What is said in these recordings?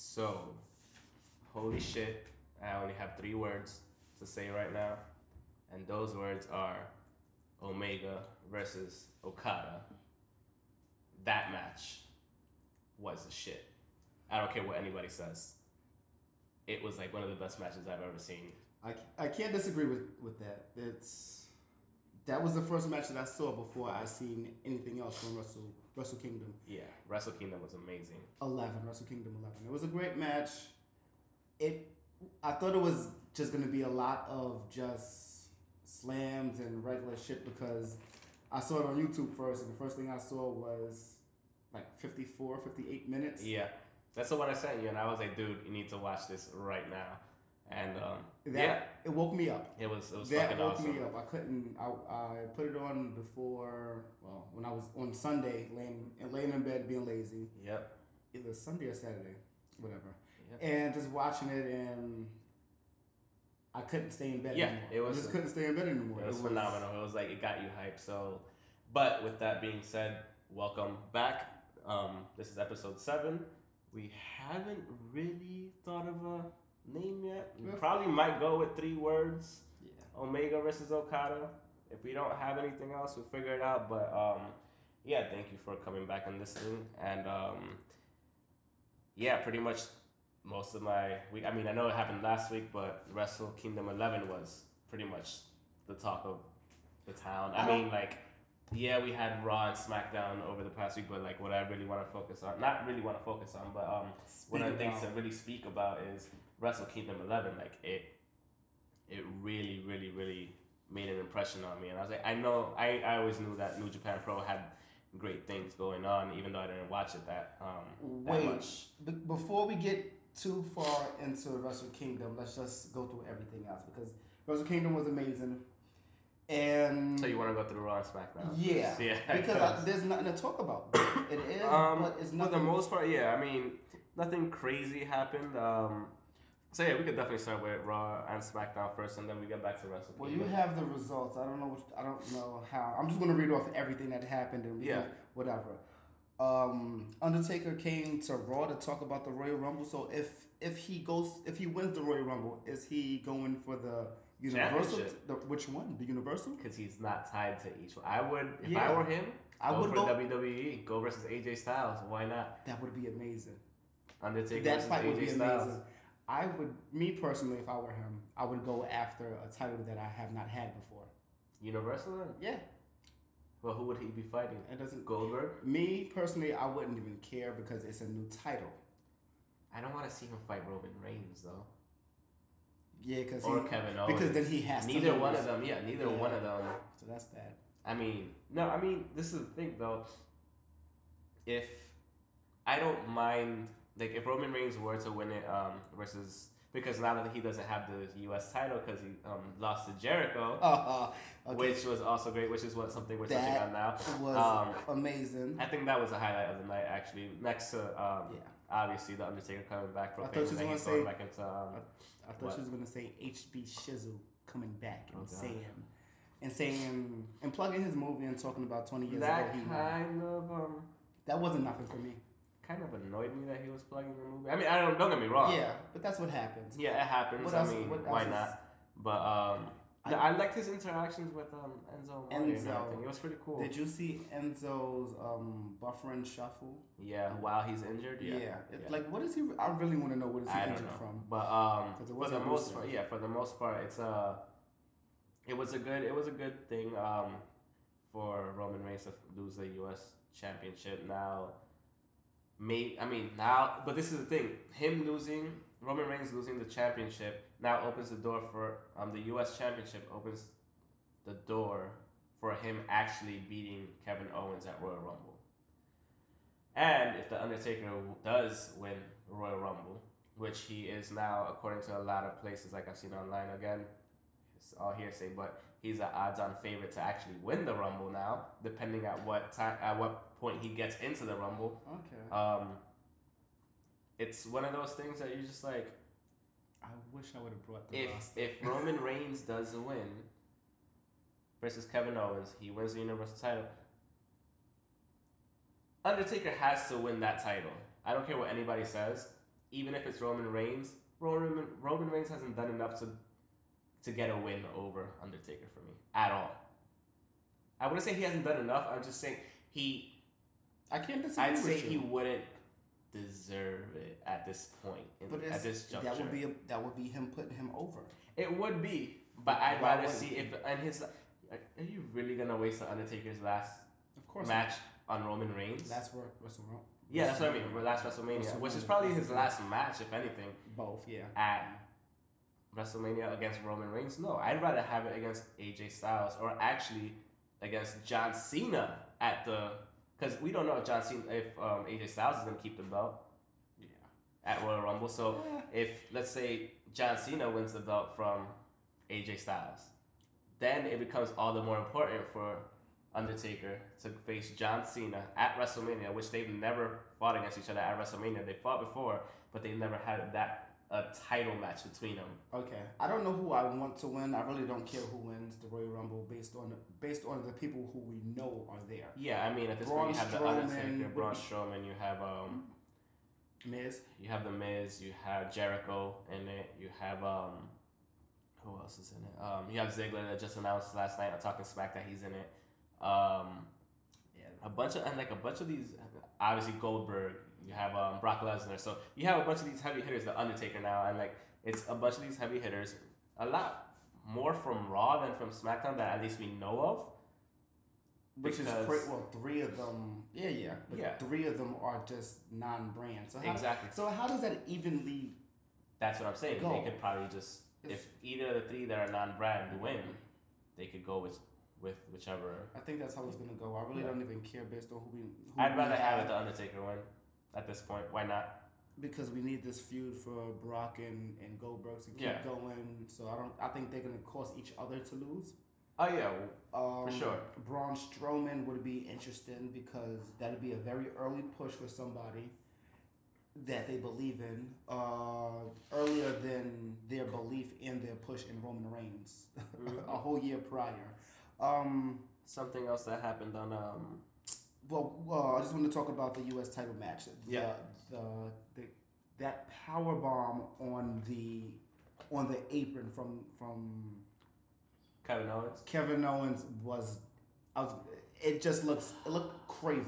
So, holy shit, I only have 3 words to say right now. And those words are Omega versus Okada. That match was the shit. I don't care what anybody says. It was like one of the best matches I've ever seen. I can't disagree with that. That was the first match that I saw before I seen anything else from Wrestle Kingdom. Yeah, Wrestle Kingdom was amazing. Wrestle Kingdom 11. It was a great match. I thought it was just going to be a lot of just slams and regular shit because I saw it on YouTube first, and the first thing I saw was like 54, 58 minutes. Yeah, that's what I sent you, and I was like, dude, you need to watch this right now. And it woke me up. It was that fucking awesome. That woke me up. I put it on before. Well, when I was on Sunday, laying in bed being lazy. Yep. Either Sunday or Saturday, whatever. Yep. And just watching it, and I couldn't stay in bed anymore. I just couldn't stay in bed anymore. It was phenomenal. It was like it got you hyped. So, but with that being said, welcome back. This is episode 7. We haven't really thought of a name yet. We probably might go with 3 words. Yeah. Omega versus Okada. If we don't have anything else, we'll figure it out. But thank you for coming back and listening. And pretty much most of my week. I mean, I know it happened last week, but Wrestle Kingdom 11 was pretty much the talk of the town. We had Raw and SmackDown over the past week, but like what I really want to focus on, one of the things to really speak about is Wrestle Kingdom 11. Like it really, really, really made an impression on me. And I was like, I always knew that New Japan Pro had great things going on, even though I didn't watch it that much. Before we get too far into Wrestle Kingdom, let's just go through everything else because Wrestle Kingdom was amazing. And so you want to go through Raw and SmackDown? Yeah. Because there's nothing to talk about. It is, but it's nothing. For the most part, yeah. I mean, nothing crazy happened. We could definitely start with Raw and SmackDown first, and then we get back to WrestleMania. Well, you have the results. I don't know how. I'm just going to read off everything that happened and whatever. Undertaker came to Raw to talk about the Royal Rumble. So if he wins the Royal Rumble, is he going for the Universal? Which one? The Universal? Because he's not tied to each one. I were him, I would go for WWE. Go versus AJ Styles. Why not? That would be amazing. Undertaker that versus fight AJ would be Styles. Amazing. Me personally, if I were him, I would go after a title that I have not had before. Universal? Yeah. Well, who would he be fighting? It doesn't Goldberg. Me personally, I wouldn't even care because it's a new title. I don't want to see him fight Roman Reigns though. Yeah, or Kevin Owens. Because then he has neither to. Neither one of them. Yeah, neither one of them. So that's that. I mean, this is the thing though. If I don't mind, like if Roman Reigns were to win it, versus. Because now that he doesn't have the U.S. title because he lost to Jericho, which was also great, which is something we're touching on now. That was amazing. I think that was the highlight of the night, actually. Next to, obviously, The Undertaker coming back. I thought she was going to say HB Shizzle coming back and saying and plugging his movie and talking about 20 years ago. That wasn't nothing for me. Kind of annoyed me that he was plugging the movie. I mean, don't get me wrong. Yeah, but that's what happens. Yeah, it happens. Why not? But I liked his interactions with Enzo. It was pretty cool. Did you see Enzo's buffering shuffle? Yeah, while he's injured. Yeah. What is he? I really want to know what is he injured from. But for the most part, it's it was a good thing for Roman Reigns to lose the U.S. Championship now. But this is the thing. Roman Reigns losing the championship now opens the door for the U.S. Championship opens the door for him actually beating Kevin Owens at Royal Rumble. And if The Undertaker does win Royal Rumble, which he is now, according to a lot of places, like I've seen online again, it's all hearsay, but he's an odds-on favorite to actually win the Rumble now, depending at what point he gets into the Rumble. Okay. It's one of those things that you're just like, I wish I would have brought the roster. If Roman Reigns does win versus Kevin Owens, he wins the Universal title. Undertaker has to win that title. I don't care what anybody says. even if it's Roman Reigns, Roman Reigns hasn't done enough to get a win over Undertaker for me at all. I wouldn't say he hasn't done enough. I'm just saying I'd say he wouldn't deserve it at this point. At this juncture, that would be him putting him over. It would be, but I'd rather see if and his. Are you really gonna waste the Undertaker's last match on Roman Reigns? Last WrestleMania. Yeah, that's what I mean. Last WrestleMania, which is probably his last match, if anything. Both, yeah. At WrestleMania against Roman Reigns, no, I'd rather have it against AJ Styles or actually against John Cena at the. Because we don't know if AJ Styles is going to keep the belt at Royal Rumble. So if, let's say, John Cena wins the belt from AJ Styles, then it becomes all the more important for Undertaker to face John Cena at WrestleMania, which they've never fought against each other at WrestleMania. They fought before, but they never had a title match between them. Okay. I don't know who I want to win. I really don't care who wins the Royal Rumble based on the people who we know are there. Yeah, I mean, at this point, you have the Undertaker, Braun Strowman, you have Miz. You have the Miz, you have Jericho in it, you have who else is in it? You have Ziggler that just announced last night on Talking Smack that he's in it. A bunch of these, obviously Goldberg. You have Brock Lesnar. So you have a bunch of these heavy hitters, the Undertaker now, and it's a bunch of these heavy hitters. A lot more from Raw than from SmackDown that at least we know of. Which is great. Well, three of them. Yeah. But three of them are just non-brand. So exactly. So how does that evenly? That's what I'm saying. Go? They could probably just if either of the three that are non-brand win, they could go with whichever. I think that's how it's gonna go. I really don't even care based on who we. I'd rather have it the Undertaker win. At this point, why not? Because we need this feud for Brock and Goldberg to keep going. So I think they're gonna cause each other to lose. Oh yeah, for sure. Braun Strowman would be interesting because that'd be a very early push for somebody that they believe in, earlier than their belief and their push in Roman Reigns, a whole year prior. Something else that happened on. Well, I just want to talk about the U.S. title match. That power bomb on the apron from Kevin Owens. Kevin Owens it looked crazy.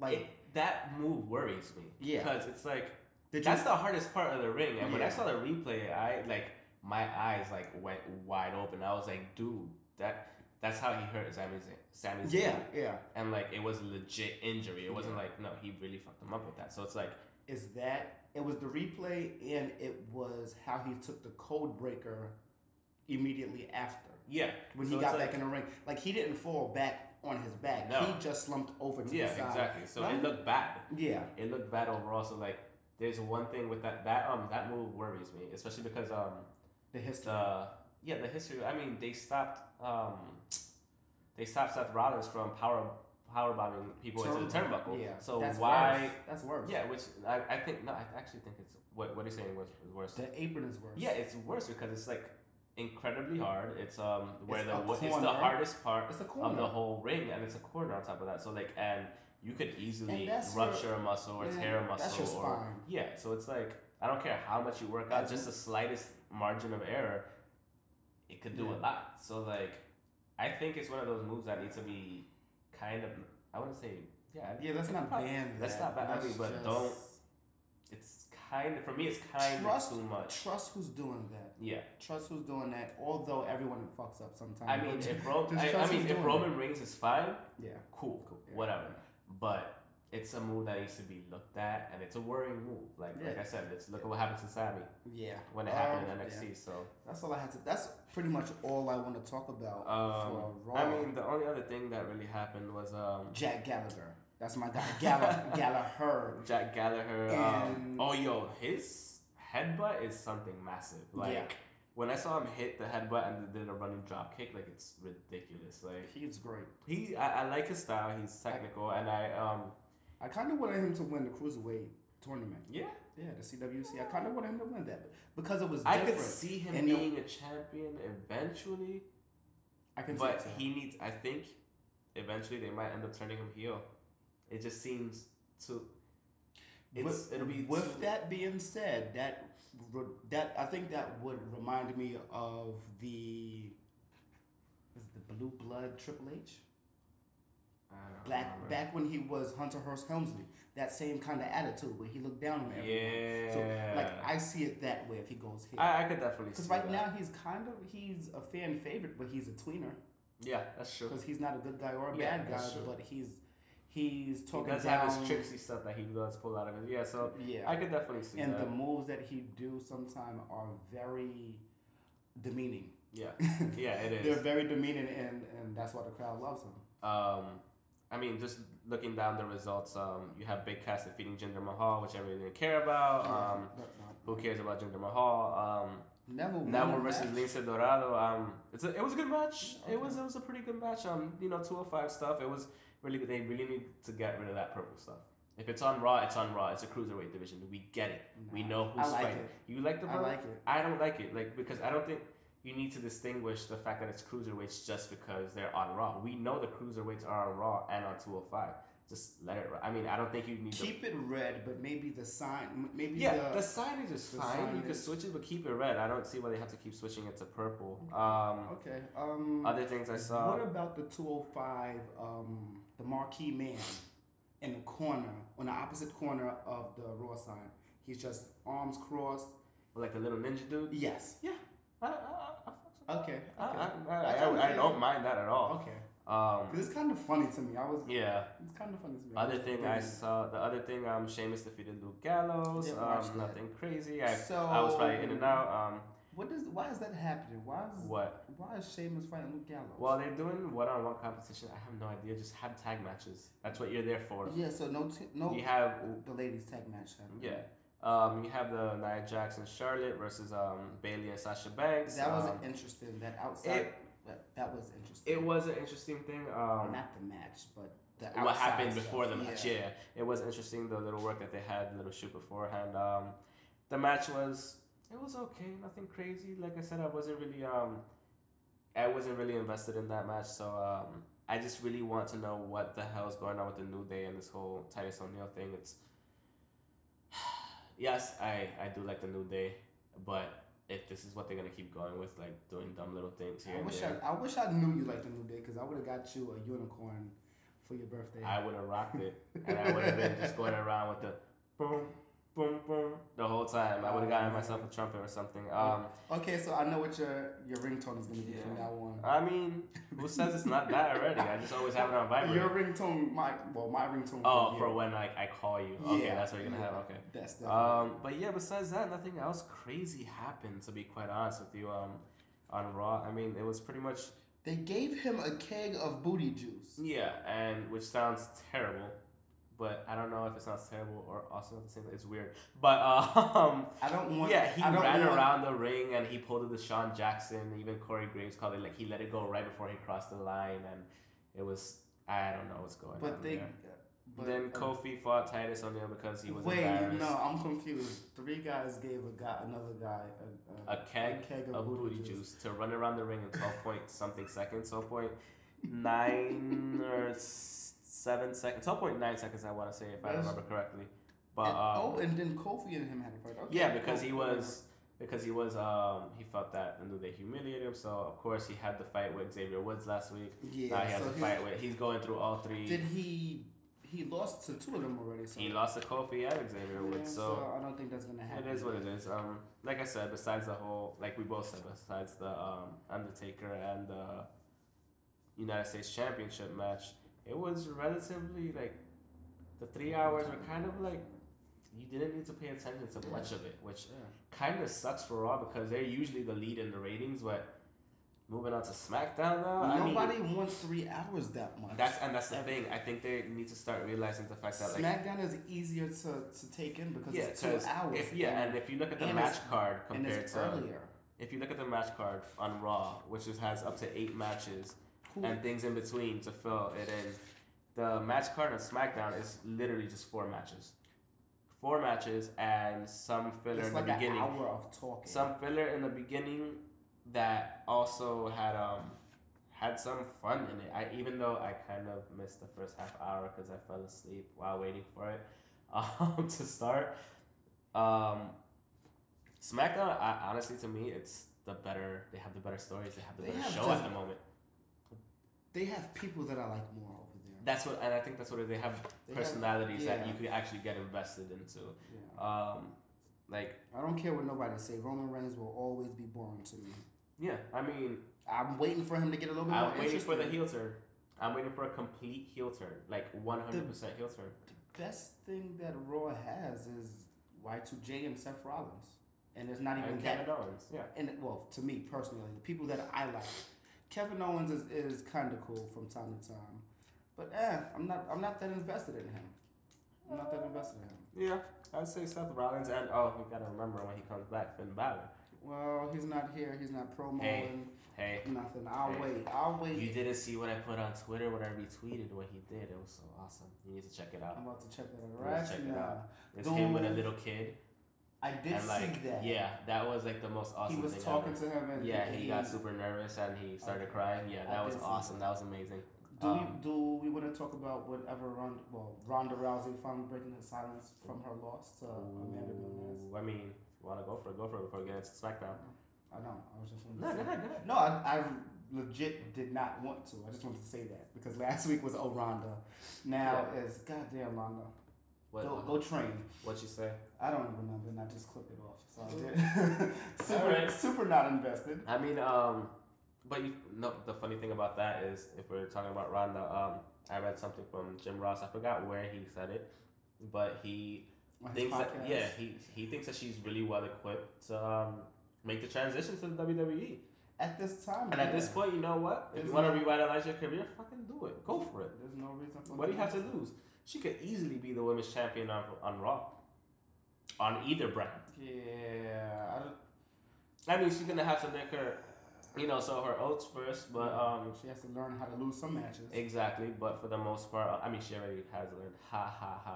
Like that move worries me. Yeah, because it's like that's the hardest part of the ring. And when I saw the replay, my eyes went wide open. I was like, dude, that. That's how he hurt Sami Zayn. Yeah. And it was a legit injury. It wasn't he really fucked him up with that. So it's it was the replay and it was how he took the code breaker immediately after. Yeah. When he got back in the ring. He didn't fall back on his back. No. He just slumped over to the side. Yeah, exactly. So it looked bad. Yeah. It looked bad overall. So there's one thing with that move worries me, especially because the history. The history. I mean, they stopped Seth Rollins from powerbombing people into the turnbuckle. Yeah. So that's worse. Yeah, which I actually think it's what he's saying is worse. The apron is worse. Yeah, it's worse because it's incredibly hard. It's it's the hardest part of the whole ring, and it's a corner on top of that. So and you could easily rupture a muscle or tear a muscle. That's your spine. So it's I don't care how much you work out, just the slightest margin of error. It could do a lot. So, I think it's one of those moves that needs to be kind of, I wouldn't say, that's not banned. That's not bad. It's kind of, for me, it's kind of too much. Trust who's doing that. Yeah. Trust who's doing that, although everyone fucks up sometimes. I mean, if Roman Reigns is fine, cool. Yeah. Whatever. But it's a move that needs to be looked at, and it's a worrying move. Like I said, let's look at what happens to Sami. Yeah, when it happened in NXT. Yeah. So that's all I had to. That's pretty much all I want to talk about. For Raw. I mean, the only other thing that really happened was Jack Gallagher. That's my guy, Gallagher. Jack Gallagher. And his headbutt is something massive. When I saw him hit the headbutt and did a running drop kick, it's ridiculous. He's great. I like his style. He's technical, I kind of wanted him to win the Cruiserweight tournament. Yeah. Yeah, the CWC. I kind of wanted him to win that because it was different. I could see him being a champion eventually. I think eventually they might end up turning him heel. It just seems to... It'll be that being said, that I think that would remind me of the Blue Blood Triple H? Back when he was Hunter Hearst Helmsley, that same kind of attitude where he looked down on everyone. Yeah. So like I see it that way if he goes here. I could definitely see it. Because now he's a fan favorite, but he's a tweener. Yeah, that's true. Because he's not a good guy or a bad guy, but he's talking down. He does have his tricksy stuff that he does pull out of it. Yeah, so yeah. I could definitely see that. And the moves that he do sometimes are very demeaning. Yeah, yeah, it is. They're very demeaning, and that's why the crowd loves him. I mean, just looking down the results, you have Big Cass defeating Jinder Mahal, which everybody didn't care about. Who cares about Jinder Mahal? Neville versus Lince Dorado. It was a good match. Okay. It was a pretty good match. 205 stuff. It was really good. They really need to get rid of that purple stuff. If it's on Raw, it's on Raw. It's a Cruiserweight division. We get it. Nah, we know who's fighting. You like the purple? I like it. I don't like it. Because I don't think you need to distinguish the fact that it's Cruiserweights just because they're on Raw. We know the Cruiserweights are on Raw and on 205. Just let it ride. I mean, I don't think you need to... Keep it red, but maybe the sign... the signage is fine. You can switch it, but keep it red. I don't see why they have to keep switching it to purple. Okay. Other things I saw... What about the 205, the marquee man in the corner, on the opposite corner of the Raw sign? He's just arms crossed. Like the little ninja dude? Yes. Yeah. I don't mind that at all. Okay. Because it's kind of funny to me. It's kind of funny to me. The other thing, Sheamus defeated Luke Gallows. Nothing crazy. I was probably in and out. Why is that happening? Why is Sheamus fighting Luke Gallows? Well, they're doing one-on-one competition. I have no idea. Just have tag matches. That's what you're there for. Yeah. So no. You have the ladies tag match. Yeah. You have the Nia Jackson, Charlotte versus Bayley and Sasha Banks. That was interesting. That was interesting. It was an interesting thing. Not the match, but what happened before the match. Yeah, it was interesting. The little work that they had, the little shoot beforehand. The match was okay. Nothing crazy. Like I said, I wasn't really invested in that match. So I just really want to know what the hell is going on with the New Day and this whole Titus O'Neil thing. Yes, I do like the New Day, but if this is what they're going to keep going with, like doing dumb little things here I wish I knew you liked the New Day, because I would have got you a unicorn for your birthday. I would have rocked it, and I would have been just going around with the boom, boom, boom the whole time. I would have gotten myself a trumpet or something. Okay, so I know what your ringtone is going to be from now on. I mean, who says it's not that already? I just always have it on vibrate. Your ringtone, my ringtone. Oh, for when I call you. Okay, that's what you're going to have. Okay. That's definitely. But yeah, besides that, nothing else crazy happened, to be quite honest with you, on Raw. I mean, it was pretty much... They gave him a keg of booty juice. Yeah, and which sounds terrible. But I don't know if it sounds terrible or awesome at the same time. It's weird. But he ran around the ring and he pulled it to Sean Jackson. Even Corey Graves called it. Like he let it go right before he crossed the line, and it was I don't know what's going on there. But then Kofi fought Titus O'Neil because he was embarrassed. No, I'm confused. Three guys gave another guy a keg of booty juice to run around the ring in 12.something seconds. 12.9 or 7 seconds, 12.9 seconds, I want to say, if I remember correctly. But and then Kofi and him had a fight. Okay. Yeah, because he felt that and they humiliated him. So of course he had the fight with Xavier Woods last week. Yeah, now he has a fight with. He's going through all three. Did he? He lost to two of them already. So he lost to Kofi and Xavier Woods. So I don't think that's gonna happen. It is what it is. Like I said, besides the whole, like we both said, besides the Undertaker and the United States Championship match. It was relatively, like, the 3 hours were kind of, like, you didn't need to pay attention to much of it, which kind of sucks for Raw because they're usually the lead in the ratings, but moving on to SmackDown now, Nobody wants 3 hours that much. That's the thing. I think they need to start realizing the fact that, like... SmackDown is easier to take in because it's 2 hours. And if you look at the match card compared to... earlier. If you look at the match card on Raw, which has up to 8 matches... Cool. And things in between to fill it in. The match card on SmackDown is literally just 4 matches. 4 matches and some filler it's in like the beginning. An hour of talking. Some filler in the beginning that also had some fun in it. Even though I kind of missed the first half hour because I fell asleep while waiting for it. to start. SmackDown, honestly, to me, it's the better. They have the better stories. They have the better show at the moment. They have people that I like more over there. That's what, and I think that's what they have. Personalities that you could actually get invested into. Yeah. Like, I don't care what nobody say. Roman Reigns will always be boring to me. Yeah, I mean, I'm waiting for him to get a little bit more interesting. I'm waiting for the heel turn. I'm waiting for a complete heel turn, like 100% heel turn. The best thing that Raw has is Y2J and Seth Rollins, and there's not even Kevin Owens. Yeah, and well, to me personally, the people that I like, Kevin Owens is kind of cool from time to time, but I'm not that invested in him. I'm not that invested in him. Yeah, I'd say Seth Rollins, and you gotta remember when he comes back, Finn Balor. Well, he's not here. He's not promoting nothing. I'll wait. You didn't see what I put on Twitter when I retweeted what he did. It was so awesome. You need to check it out. I'm about to check that out. Check it out. It's him with a little kid. I did see that. Yeah, that was like the most awesome thing. He was talking to him. And he got super nervous and he started crying. Yeah, that was awesome. That was amazing. Do we want to talk about whatever Ronda Rousey finally breaking the silence from her loss to Amanda Nunes? I mean, want to go for it before we get into SmackDown. I know. I was just wondering. No, I legit did not want to. I just wanted to say that because last week was Ronda. Now is goddamn Ronda. Go train. What'd she say? I don't remember, and I just clipped it off. So I did. Super not invested. I mean, but the funny thing about that is if we're talking about Ronda, I read something from Jim Ross. I forgot where he said it, but he. He thinks that she's really well equipped to make the transition to the WWE at this time. And at this point, you know what? If you want to revitalize your career, fucking do it. Go for it. There's no reason. What do you have to lose? She could easily be the women's champion on Raw, on either brand. Yeah, I mean, she's gonna have to make her, her oats first, but she has to learn how to lose some matches. Exactly, but for the most part, I mean, she already has learned.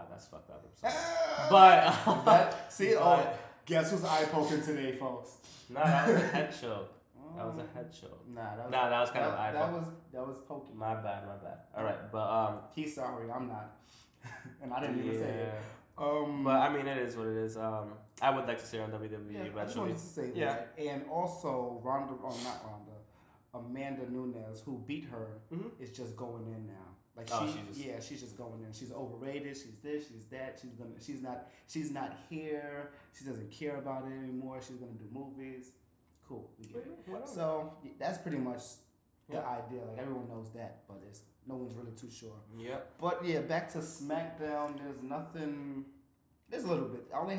That's fucked up. I'm sorry. Guess who's eye poking today, folks? Nah, that was a head show. That was kind of eye poking. That was poking. My bad. All right, but he's sorry, I'm not, and I didn't even say it. But I mean, it is what it is. I would like to see her on WWE eventually. I just wanted to say that. And also, Amanda Nunes, who beat her, is just going in now. Like she's just going in. She's overrated. She's this. She's that. She's not here. She doesn't care about it anymore. She's gonna do movies. Cool. We get it. So that's pretty much the idea. Like everyone knows that, but it's. No one's really too sure. Yep. But back to SmackDown. There's nothing. There's a little bit. I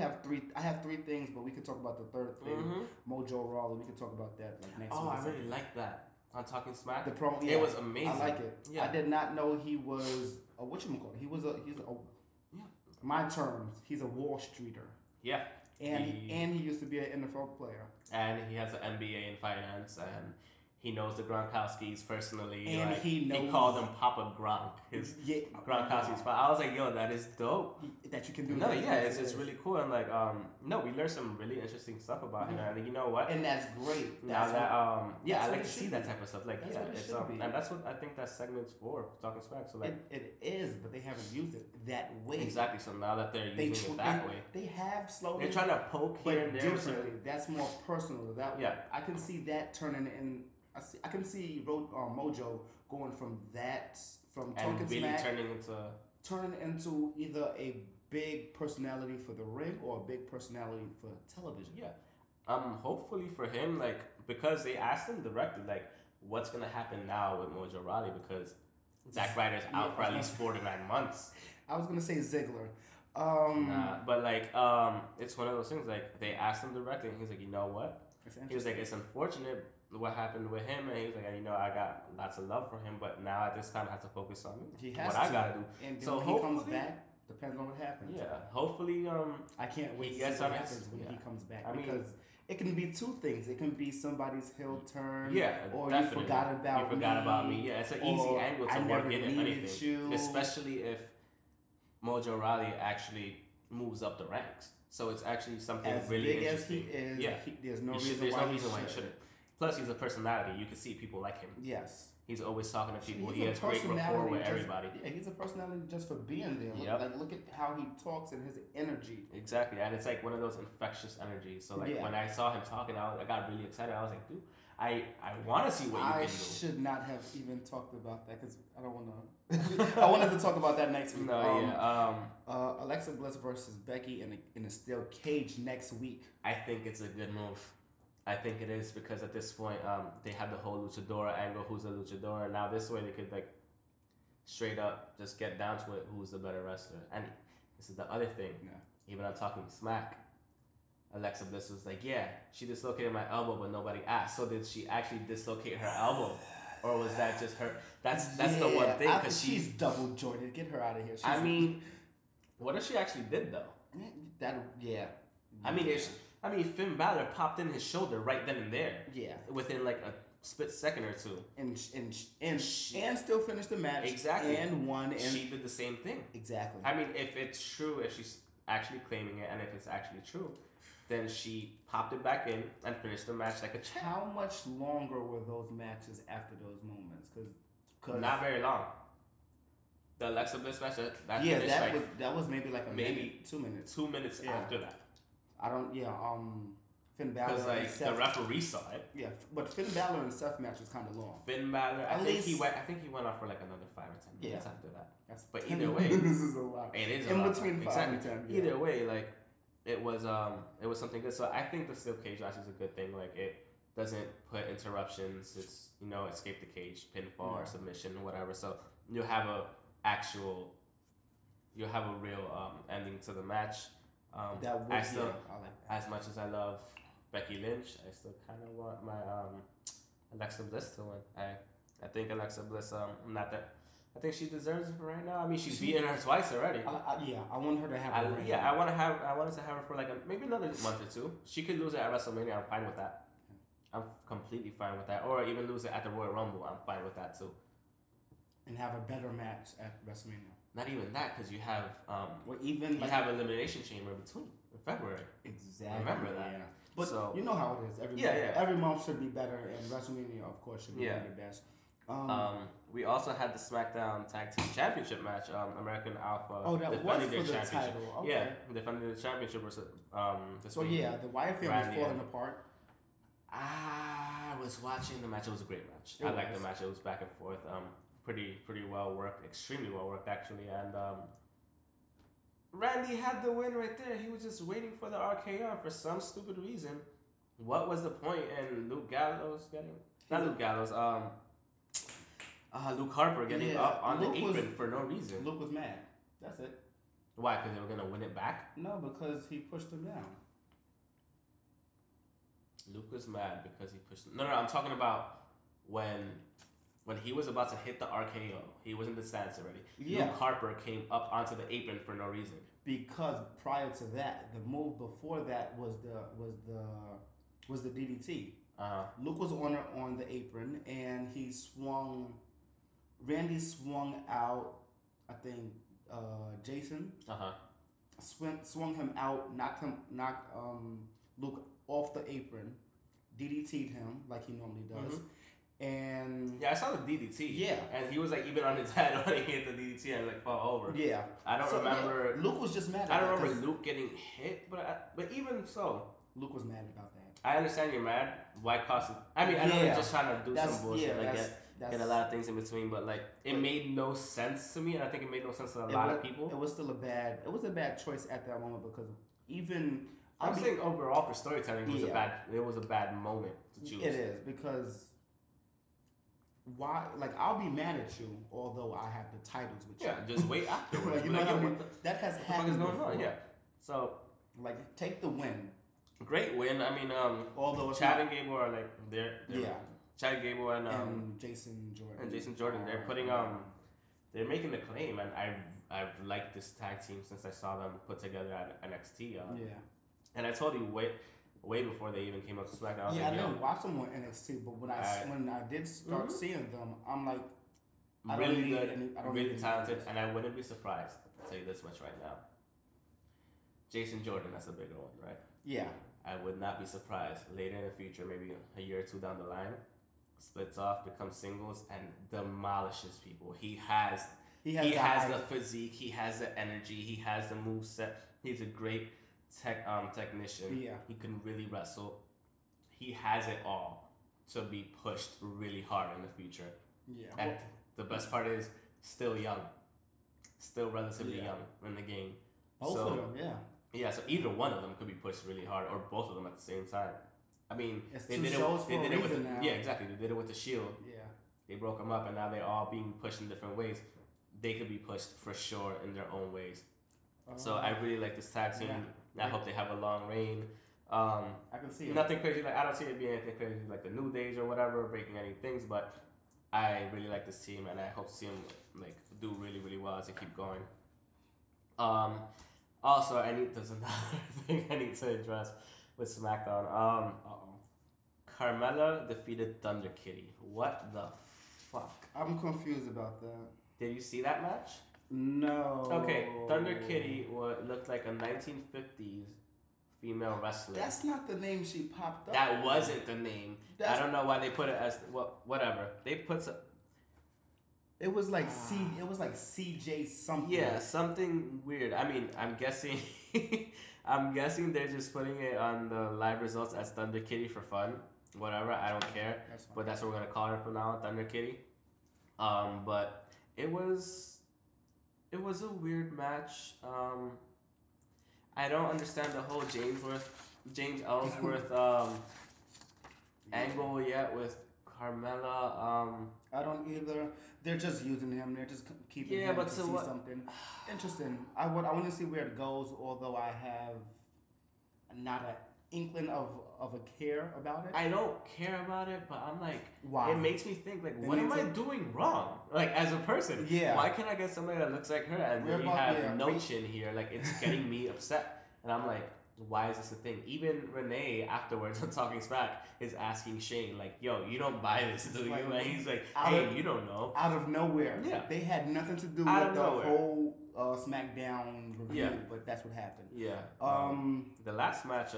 have three things, but we could talk about the third thing. Mm-hmm. Mojo Rawley. We could talk about that like next week. I really like that. On Talking Smack. The promo. Yeah, it was amazing. I like it. Yeah. I did not know he was a whatchamacallit. My terms. He's a Wall Streeter. Yeah. And he used to be an NFL player. And he has an MBA in finance and. He knows the Gronkowskis personally. And he called him Papa Gronk. Gronkowski's father. I was like, yo, that is dope. That you can do that. No, it's really cool. And like, we learned some really interesting stuff about him. And you know what? And that's great. I like to see that type of stuff. Like, and that's what I think that segment's for, Talking Smack. So like, it is, but they haven't used it that way. Exactly. So now that they're using it that way, they have slowly. They're trying to poke here and there. Differently. That's more personal. I can see that turning in. I can see Mojo going from Talking Smack really turning into either a big personality for the ring or a big personality for television. Yeah, hopefully for him, like because they asked him directly, like what's gonna happen now with Mojo Rawley because Zack Ryder's out for at least 4 to 9 months. I was gonna say Ziggler. It's one of those things. Like they asked him directly, and he's like, you know what? He was like, it's unfortunate. What happened with him, and he was like, I got lots of love for him, but now at this time I have to focus on I gotta do. And so when he comes back, depends on what happens. Yeah, hopefully, I can't wait to see what happens when he comes back because it can be two things. It can be somebody's heel turn, or definitely. You forgot about me. Yeah, it's an easy angle to work in if anything, especially if Mojo Rawley actually moves up the ranks. So it's actually something really interesting. As big as he is, there's no reason why he shouldn't. Plus, he's a personality. You can see people like him. Yes. He's always talking to people. He has great rapport with everybody. Yeah, he's a personality just for being there. Yep. Like, look at how he talks and his energy. Exactly. And it's like one of those infectious energies. So, like, when I saw him talking, I got really excited. I was like, dude, I want to see what you can do. I should not have even talked about that because I don't want to. I wanted to talk about that next week. No, Alexa Bliss versus Becky in a steel cage next week. I think it's a good move. I think it is because at this point, they have the whole luchadora angle. Who's the luchadora? Now this way they could like straight up just get down to it. Who's the better wrestler? And this is the other thing. Yeah. Even on Talking Smack, Alexa Bliss was like, "Yeah, she dislocated my elbow, but nobody asked. So did she actually dislocate her elbow, or was that just her?" That's the one thing because she's double jointed. Get her out of here. I mean, what if she actually did though? I mean, Finn Balor popped in his shoulder right then and there. Yeah. Within like a split second or two. And still finished the match. Exactly. And won. And she did the same thing. Exactly. I mean, if it's true, if she's actually claiming it, and if it's actually true, then she popped it back in and finished the match like a champ. How much longer were those matches after those moments? Cause not very long. The Alexa Bliss match, that was maybe like minute, 2 minutes. 2 minutes after that. Finn Balor. Because like Seth, the referee saw it. Yeah, but Finn Balor and Seth match was kind of long. Finn Balor, I think he went on for like another 5 or 10 minutes after that. But either way, this is a lot. It is in a lot between time. 5 and 10. Yeah. Either way, like it was something good. So I think the steel cage match is a good thing. Like it doesn't put interruptions. It's escape the cage, pinfall or submission or whatever. So you'll have a real ending to the match. As much as I love Becky Lynch, I still kind of want my Alexa Bliss to win. I think Alexa Bliss, I think she deserves it for right now. I mean, she's beaten her twice already. I want her to have her. I wanted to have her for like maybe another month or two. She could lose it at WrestleMania. I'm fine with that. I'm completely fine with that. Or even lose it at the Royal Rumble. I'm fine with that too. And have a better match at WrestleMania. Not even that, because you have an elimination chamber between in February. Exactly. Remember that. Yeah. But so, you know how it is. Every month should be better, and WrestleMania, of course, should be the best. We also had the SmackDown Tag Team Championship match. American Alpha. Oh, that was for the title. Okay. Yeah, defending the championship was the Wyatt family was falling apart. I was watching the match. It was a great match. I liked the match. It was back and forth. Pretty well worked, extremely well worked actually, and Randy had the win right there. He was just waiting for the RKO for some stupid reason. What was the point? And Luke Harper getting up on the apron for no reason. Luke was mad. That's it. Why? Because they were gonna win it back? No, because he pushed him down. Luke was mad because he pushed him. No, I'm talking about when he was about to hit the RKO, he was in the stance already. Yeah. Luke Harper came up onto the apron for no reason. Because prior to that, the move before that was the DDT. Luke was on the apron and he swung. Randy swung out. I think Jason. Swung him out, knocked Luke off the apron, DDT'd him like he normally does. Mm-hmm. And I saw the DDT. Yeah, and he was like even on his head when he hit the DDT and like fall over. Yeah, I don't remember. Yeah, Luke was just mad. I don't remember Luke getting hit, but even so, Luke was mad about that. I understand you're mad. Why cause it? I mean, I know they're just trying to do some bullshit. Yeah, like get a lot of things in between, but like it made no sense to me, and I think it made no sense to a lot of people. It was still a bad choice at that moment because even I'm saying overall for storytelling, it was a bad moment to choose. It is because. Why? Like, I'll be mad at you, although I have the titles with you. Yeah, just wait afterwards. Like, I mean? That has happened. What the fuck is going on? Yeah. So, like, take the win. Great win. I mean, although Chad and Gable are like they're Chad Gable and Jason Jordan. They're putting they're making the claim, and I've liked this tag team since I saw them put together at NXT. And I told you way before they even came up to SmackDown. I didn't watch them on NXT, but when I did start seeing them, I'm like, I don't really need talented, and I wouldn't be surprised. I'll tell you this much right now. Jason Jordan, that's a bigger one, right? Yeah. I would not be surprised later in the future, maybe a year or two down the line, splits off, becomes singles, and demolishes people. He has the physique, he has the energy, he has the moveset. He's a great technician. Yeah. He can really wrestle. He has it all to be pushed really hard in the future. Yeah. And the best part is still young. Still relatively young in the game. Both of them. Yeah, so either one of them could be pushed really hard, or both of them at the same time. I mean, they did it for a reason now. Yeah, exactly. They did it with the Shield. Yeah. They broke them up, and now they're all being pushed in different ways. They could be pushed for sure in their own ways. So I really like this tag team. Yeah. I hope they have a long reign. I can see it. Nothing crazy. Like, I don't see it being anything crazy like the New Days or whatever, breaking any things, but I really like this team, and I hope to see them like do really, really well as they keep going. Also, there's another thing I need to address with SmackDown. Carmella defeated Thunder Kitty. What the fuck? I'm confused about that. Did you see that match? No. Okay, Thunder Kitty looked like a 1950s female wrestler. That's not the name she popped up. That wasn't the name. I don't know why they put it as whatever. They put some. It was like CJ something. Yeah, something weird. I mean, I'm guessing they're just putting it on the live results as Thunder Kitty for fun. Whatever, I don't care. But that's what we're gonna call her from now on, Thunder Kitty. But it was a weird match. I don't understand the whole James Ellsworth angle yet with Carmella. I don't either. They're just using him. They're just keeping him to see something. Interesting. I want to see where it goes, although I have not an inkling of a care about it. I don't care about it, but I'm like, why? It makes me think, like, what am I doing wrong? Like, as a person. Yeah. Why can't I get somebody that looks like her and really have no chin here? Like, it's getting me upset. And I'm like, why is this a thing? Even Renee, afterwards, on Talking Smack, is asking Shane, like, yo, you don't buy this, do you? Like, he's like, hey, you don't know. Out of nowhere. Yeah. They had nothing to do with the whole SmackDown review, but that's what happened. Yeah. The last match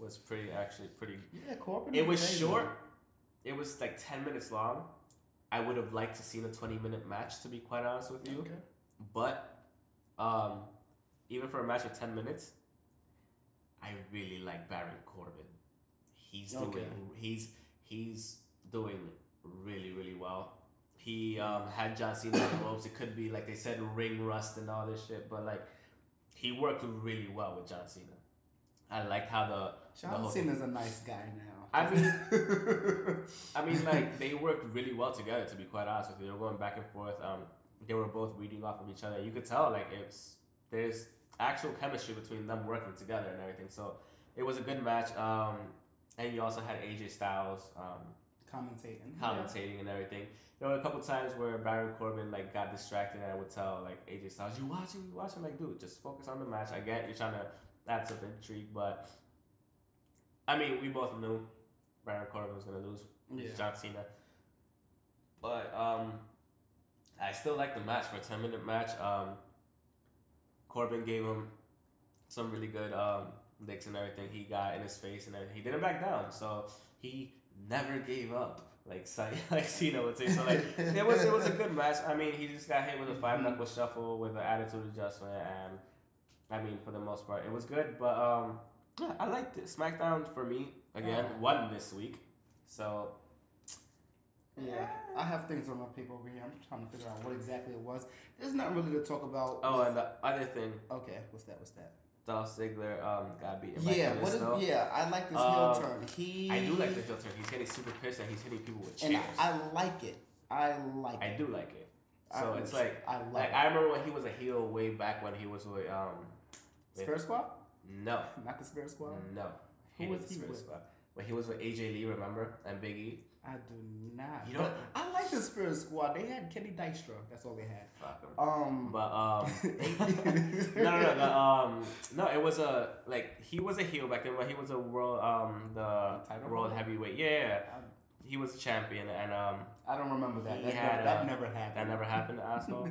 was pretty. Yeah, Corbin. It was short. It was like 10 minutes long. I would have liked to seen a 20-minute match, to be quite honest with you. Okay. But even for a match of 10 minutes, I really like Baron Corbin. He's doing really, really well. He had John Cena in the ropes. It could be, like they said, ring rust and all this shit, but like he worked really well with John Cena. I like how John Cena's a nice guy now. I mean, like they worked really well together. To be quite honest with you, they were going back and forth. They were both reading off of each other. You could tell, like there's actual chemistry between them working together and everything. So it was a good match. And you also had AJ Styles commentating and everything. There were a couple times where Baron Corbin like got distracted, and I would tell like AJ Styles, you watching, like, dude, just focus on the match. I get you're trying to add some intrigue, but I mean, we both knew Baron Corbin was gonna lose. Yeah. John Cena. But I still like the match for a 10-minute match. Corbin gave him some really good licks and everything. He got in his face and everything. He didn't back down, so he never gave up, like Cena would say. So like it was a good match. I mean, he just got hit with a 5-knuckle shuffle with an attitude adjustment, and I mean, for the most part, it was good. But yeah, I liked it. SmackDown for me again won this week, so. Yeah, I have things on my paper over here. I'm trying to figure out what exactly it was. There's not really to talk about. Oh, and the other thing. Okay, what's that? Dolph Ziggler got beaten by Callisto. I like this heel turn. I do like the heel turn. He's getting super pissed and he's hitting people with chairs. And I like it. I do like it. So it's like, I like it. I remember when he was a heel way back when he was with... Spirit Squad? No. Not the Spirit Squad? No. Who was he with? When he was with AJ Lee, remember? And Big E? I do not. You know, I like the Spirit Squad. They had Kenny Dykstra. That's all they had. Fuck him. No. It was he was a heel back then, but he was a world world heavyweight. Yeah. He was a champion, and I don't remember that. That never happened. Asshole.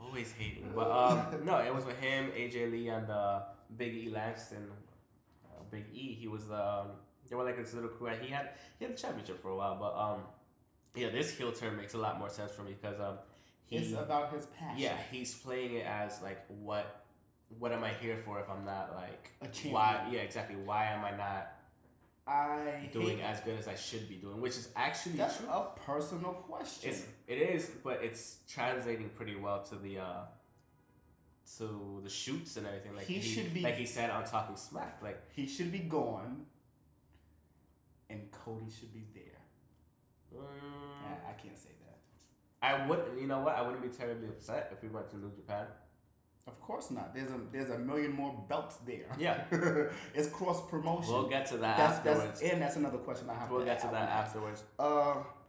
Always hating. But no, it was with him, AJ Lee, and Big E Langston, Big E, he was the they were like this little crew, and he had the championship for a while, but yeah, this heel turn makes a lot more sense for me because it's about his passion. Yeah, he's playing it as like what am I here for if I'm not like a champion? Why? Yeah, exactly. Why am I not? Doing as good as I should be doing, which is actually that's true. A personal question. It is, but it's translating pretty well to the shoots and everything. Like he should be, like he said on Talking Smack, like he should be gone, and Cody should be there. I can't say that. I would, you know what? I wouldn't be terribly upset if we went to New Japan. Of course not. There's a million more belts there. Yeah. It's cross promotion. We'll get to that afterwards. That's another question I have. We'll get to that afterwards.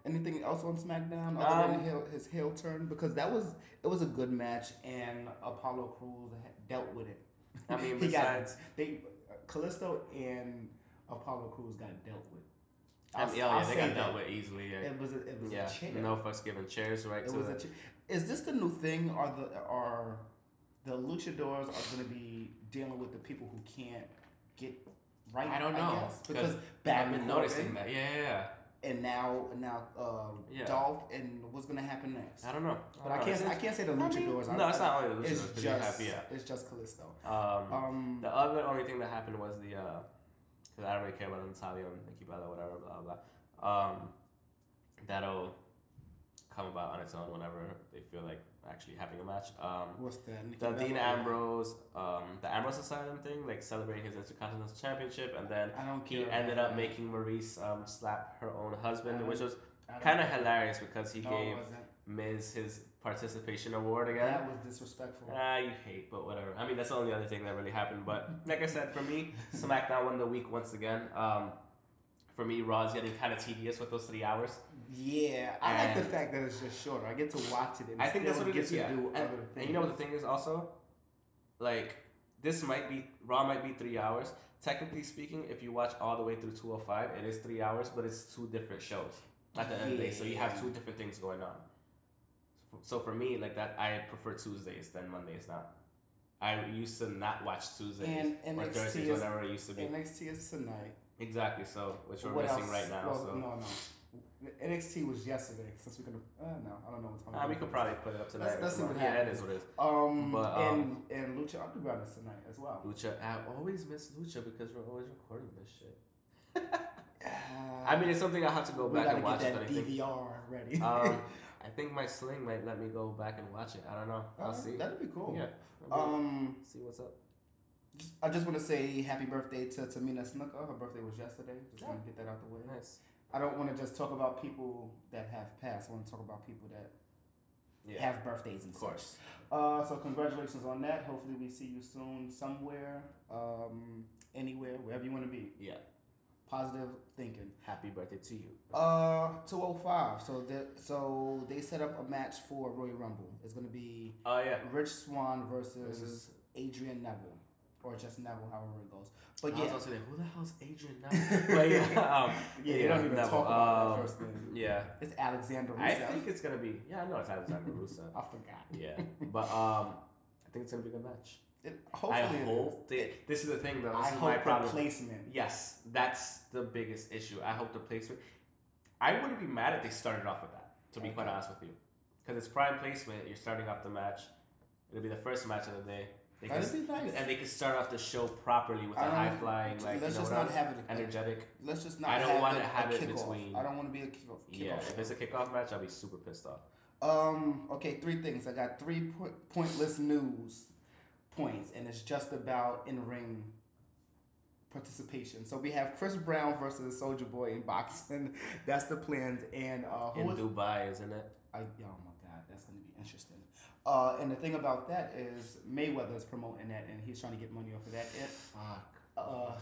Anything else on SmackDown other than his heel turn? Because it was a good match, and Apollo Crews dealt with it. I mean, besides Callisto and Apollo Crews got dealt with. They got dealt with easily. Yeah. It was a chair. No fucks given, chairs right. Is this the new thing? The luchadors are going to be dealing with the people who can't get right. I don't know. I guess, because I've been noticing that. Yeah. And now Dolph, and what's going to happen next? I don't know. But I can't say the luchadors. No, it's not only the luchadors. It's just Callisto. The other only thing that happened was the because I don't really care about Natalia and Nikki Bella, whatever, blah blah blah. That'll come about on its own whenever they feel like actually having a match. What's that? The Dean Ambrose, the Ambrose Asylum thing, like celebrating his Intercontinental Championship, and then he ended up making Maryse slap her own husband, which was kind of hilarious because he gave Miz his participation award again. That was disrespectful. You hate, but whatever. I mean, that's the only other thing that really happened. But like I said, for me, SmackDown won the week once again. For me, Raw's getting kind of tedious with those 3 hours. Yeah, I like the fact that it's just shorter. I get to watch it. And I think that's what it gets to do. Other things. And you know what the thing is also, like this might be Raw might be 3 hours. Technically speaking, if you watch all the way through 205, it is 3 hours, but it's two different shows at the end of the day. So you have two different things going on. So for me, like that, I prefer Tuesdays than Mondays now. I used to not watch Tuesdays and or Thursdays, whatever it used to be. NXT is tonight. Exactly, so which we're missing else? Right now. Well, so. No. NXT was yesterday. Since we're gonna, I don't know what time. We could probably put it up tonight. Let's see what happens. Yeah, it is what it is. And Lucha Underground is tonight as well. Lucha, I always miss Lucha because we're always recording this shit. I mean, it's something I have to go back and watch. Get that DVR ready. I think my sling might let me go back and watch it. I don't know. I'll see. That'd be cool. Yeah. See what's up. I just want to say happy birthday to Tamina Snuka. Her birthday was yesterday. Want to get that out the way. Nice. I don't want to just talk about people that have passed. I want to talk about people that have birthdays and stuff. So congratulations on that. Hopefully we see you soon somewhere, anywhere, wherever you want to be. Yeah. Positive thinking. Happy birthday to you. 205. So they set up a match for Royal Rumble. It's going to be Rich Swann versus Adrian Neville. Or just Neville, however it goes. But I was also saying, who the hell's Adrian Neville? But you don't even talk about that first name. Yeah. It's Alexander Rusev. I think it's going to be... Yeah, I know it's Alexander Rusev. I forgot. Yeah. But I think it's going to be a good match. Hopefully it is. This is the thing, though. This is my problem. The placement. Yes. That's the biggest issue. I hope the placement... I wouldn't be mad if they started off with that, to be quite honest with you. Because it's prime placement. You're starting off the match. It'll be the first match of the day. And they can start off the show properly with a high flying, like energetic. Let's just not. I don't want to have it between. I don't want to be a kickoff. Yeah, if it's a kickoff match, I'll be super pissed off. Okay, three things. I got three pointless news points, and it's just about in ring participation. So we have Chris Brown versus Soulja Boy in boxing. That's the plans, and in Dubai, isn't it? Oh my God, that's gonna be interesting. And the thing about that is Mayweather is promoting that, and he's trying to get money off of that.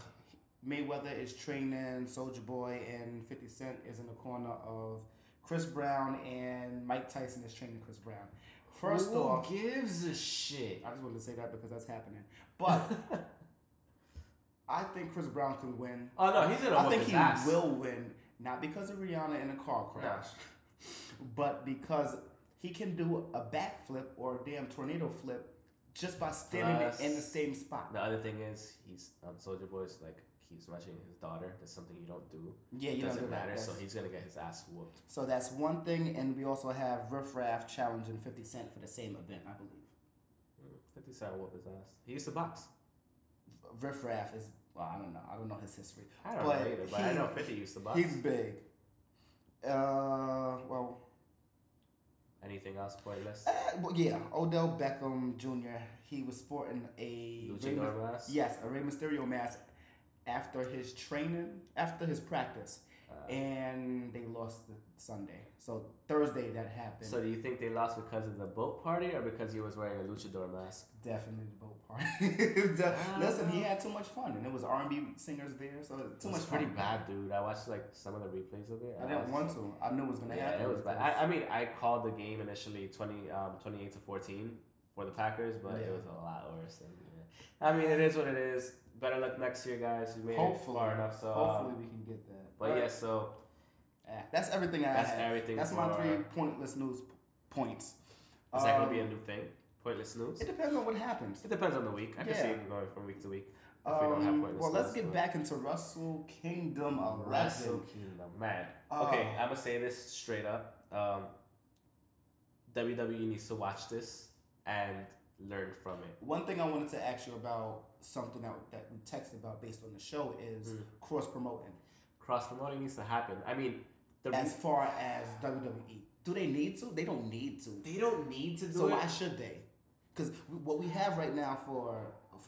Mayweather is training Soulja Boy, and 50 Cent is in the corner of Chris Brown, and Mike Tyson is training Chris Brown. First off, who gives a shit? I just wanted to say that because that's happening. But I think Chris Brown can win. Oh no, he's in a. I think he will win, not because of Rihanna in a car crash, but because. He can do a backflip or a damn tornado flip just by standing in the same spot. The other thing is, he's Soldier Boy's like he's smashing his daughter. That's something you don't do. Yeah, you don't do that. It doesn't matter. So he's gonna get his ass whooped. So that's one thing, and we also have Riff Raff challenging 50 Cent for the same event, I believe. 50 Cent whooped his ass. He used to box. Riff Raff is I don't know. I don't know his history. I don't know either, but I know 50 used to box. He's big. Well. Anything else pointless? Well, yeah, Odell Beckham Jr. He was sporting a mask. Yes, a Rey Mysterio mask after his practice, and they lost Sunday. So Thursday that happened. So do you think they lost because of the boat party or because he was wearing a luchador mask? Definitely the boat party. Listen, he had too much fun, and it was R&B singers there, so it was too much fun. Pretty bad, dude. I watched like some of the replays of it. I didn't want to. I knew it was gonna happen. Yeah, it was bad. I called the game initially 28-14 for the Packers, but it was a lot worse. It is what it is. Better luck next year, guys. We made it far enough, so hopefully we can get that. But yeah, so that's everything I have. That's everything. That's my 3 pointless news points. Is that gonna be a new thing? Pointless news? It depends on what happens. It depends on the week. I can see it going from week to week. If we don't have pointless. Well, let's get back into Wrestle Kingdom 11. Wrestle Kingdom, man. Okay, I'm gonna say this straight up. WWE needs to watch this and learn from it. One thing I wanted to ask you about, something that we texted about based on the show, is cross-promoting. Cross-promoting needs to happen. As far as WWE. Do they need to? They don't need to. They don't need to do it. So why should they? Because what we have right now for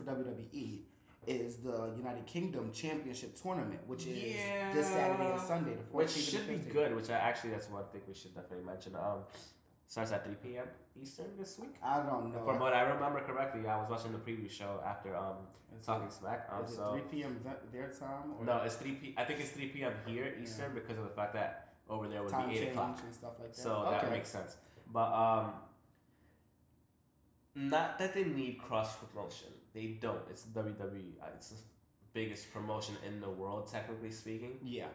WWE is the United Kingdom Championship Tournament, which is this Saturday and Sunday. The 14th, which should be good, which that's one thing we should definitely mention. Starts at 3 p.m. Eastern this week? I don't know. From what I remember correctly, I was watching the preview show after Talking Smack. Is it 3 p.m. their time? Or? No, it's 3 p. I think it's 3 p.m. here Eastern because of the fact that over there would be 8 o'clock. And stuff like that. So that makes sense. But not that they need cross-promotion. They don't. It's WWE. It's the biggest promotion in the world, technically speaking. Yeah.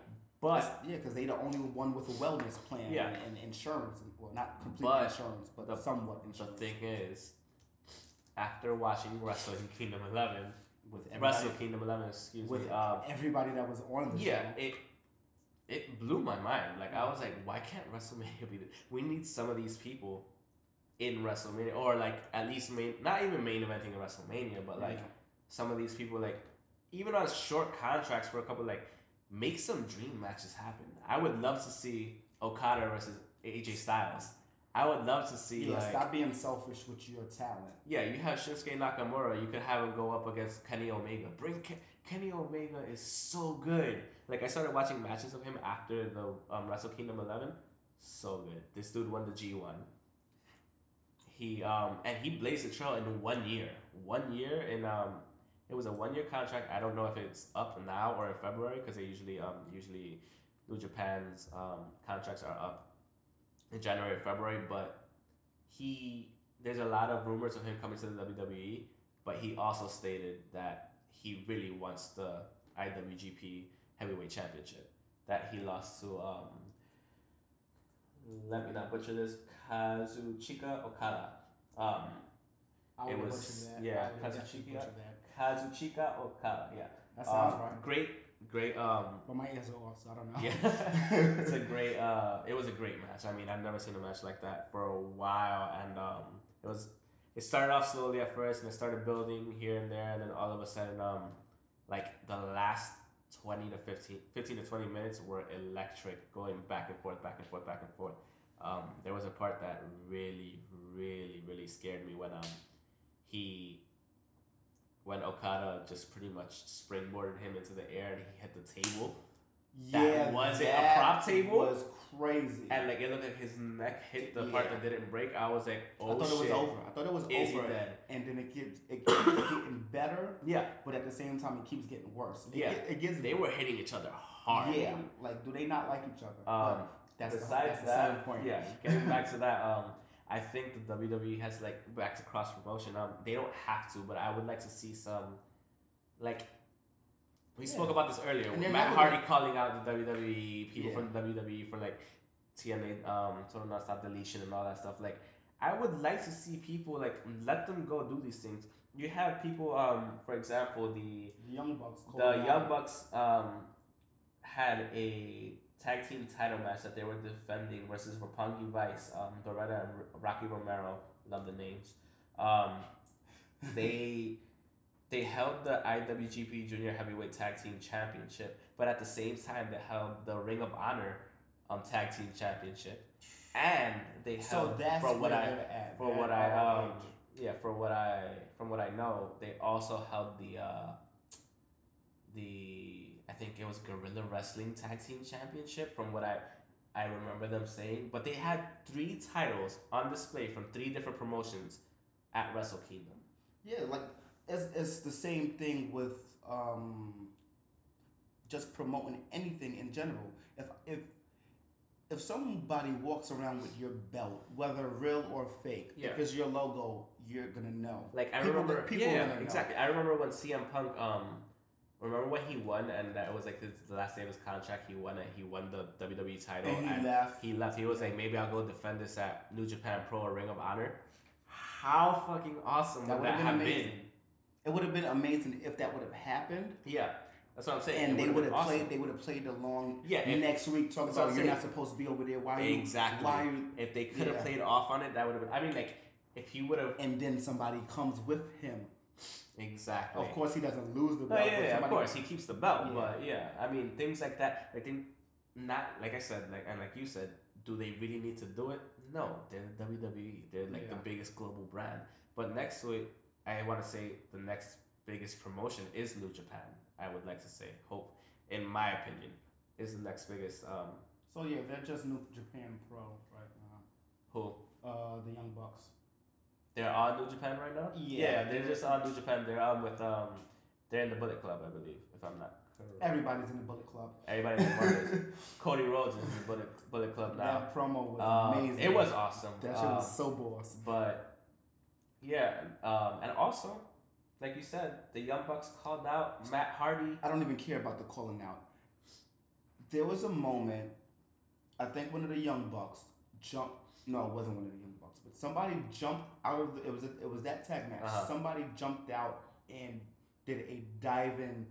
But because they're the only one with a wellness plan and insurance. Well, not complete insurance, but somewhat insurance. The thing is, after watching Wrestle Kingdom 11 with everybody that was on the show. Yeah, it blew my mind. Like, I was like, why can't WrestleMania be this? We need some of these people in WrestleMania, or like at least not even main eventing in WrestleMania, but like some of these people, like even on short contracts for a couple, like, make some dream matches happen. I would love to see Okada versus AJ Styles. I would love to see... Yeah, stop being selfish with your talent. Yeah, you have Shinsuke Nakamura. You could have him go up against Kenny Omega. Kenny Omega is so good. Like, I started watching matches of him after the Wrestle Kingdom 11. So good. This dude won the G1. He and he blazed the trail in 1 year. 1 year in... It was a 1-year contract. I don't know if it's up now or in February because they usually New Japan's contracts are up in January or February. But there's a lot of rumors of him coming to the WWE. But he also stated that he really wants the IWGP Heavyweight Championship that he lost to. Let me not butcher this. Kazuchika Okada. Kazuchika Okada. Yeah, that sounds right. Great. But my ears are off, so I don't know. Yeah, it's a great. It was a great match. I've never seen a match like that for a while, and it was. It started off slowly at first, and it started building here and there, and then all of a sudden, like the last 15 to 20 minutes were electric, going back and forth. There was a part that really, really, really scared me when when Okada just pretty much springboarded him into the air and he hit the table. That was a prop table. Was crazy. And like it looked like his neck hit the part that didn't break. I was like, oh shit. I thought it was over. And then it keeps getting better. Yeah. But at the same time, it keeps getting worse. They were hitting each other hard. Yeah. Like, do they not like each other? Besides that, yeah. Getting back to that, I think the WWE has back to cross promotion. They don't have to, but I would like to see some, we spoke about this earlier. Matt Hardy calling out the WWE people from the WWE for TNA, total nonstop deletion and all that stuff. I would like to see people, like, let them go do these things. You have people, for example, the Young Bucks. The Young Bucks had a tag team title match that they were defending versus Roppongi Vice, Doretta and Rocky Romero. Love the names. They held the IWGP Junior Heavyweight Tag Team Championship, but at the same time they held the Ring of Honor Tag Team Championship, and they held. So that's from what I at, for what I yeah for what I from what I know they also held the I think it was Guerrilla Wrestling Tag Team Championship from what I remember them saying, but they had 3 titles on display from 3 different promotions at Wrestle Kingdom. Yeah, like it's the same thing with just promoting anything in general. If somebody walks around with your belt, whether real or fake, if it's your logo, you're gonna know. Like I remember when CM Punk remember when he won, and that was like the last day of his contract. He won it. He won the WWE title. And he left. He was like, maybe I'll go defend this at New Japan Pro or Ring of Honor. How fucking awesome would that have been? It would have been amazing if that would have happened. Yeah, that's what I'm saying. And they would have played. Awesome. They would have played along. Yeah, next week talking about you're not supposed to be over there. Why? Exactly. Why? If they could have played off on it, that would have been. I mean, like if he would have. And then somebody comes with him. Exactly. Of course, he doesn't lose the belt. Of course, he keeps the belt. Yeah. But I mean, things like that. I think not. Like I said, like you said, do they really need to do it? No, they're WWE. They're like the biggest global brand. But next to it, I want to say the next biggest promotion is New Japan. I would like to say, hope, in my opinion, is the next biggest. So yeah, they're just New Japan Pro right now. Who? The Young Bucks. They're on New Japan right now? Yeah, they're just on New Japan. They're on with they're in the Bullet Club, I believe, if I'm not correct. Everybody's in the Bullet Club. Everybody's in the Bullet Club. Cody Rhodes is in the Bullet Club now. That promo was amazing. It was awesome. That shit was so boss. But and also, like you said, the Young Bucks called out Matt Hardy. I don't even care about the calling out. There was a moment, I think one of the Young Bucks jumped. No, it wasn't one of the Young Bucks. But somebody jumped out of it was that tag match. Uh-huh. Somebody jumped out and did a diving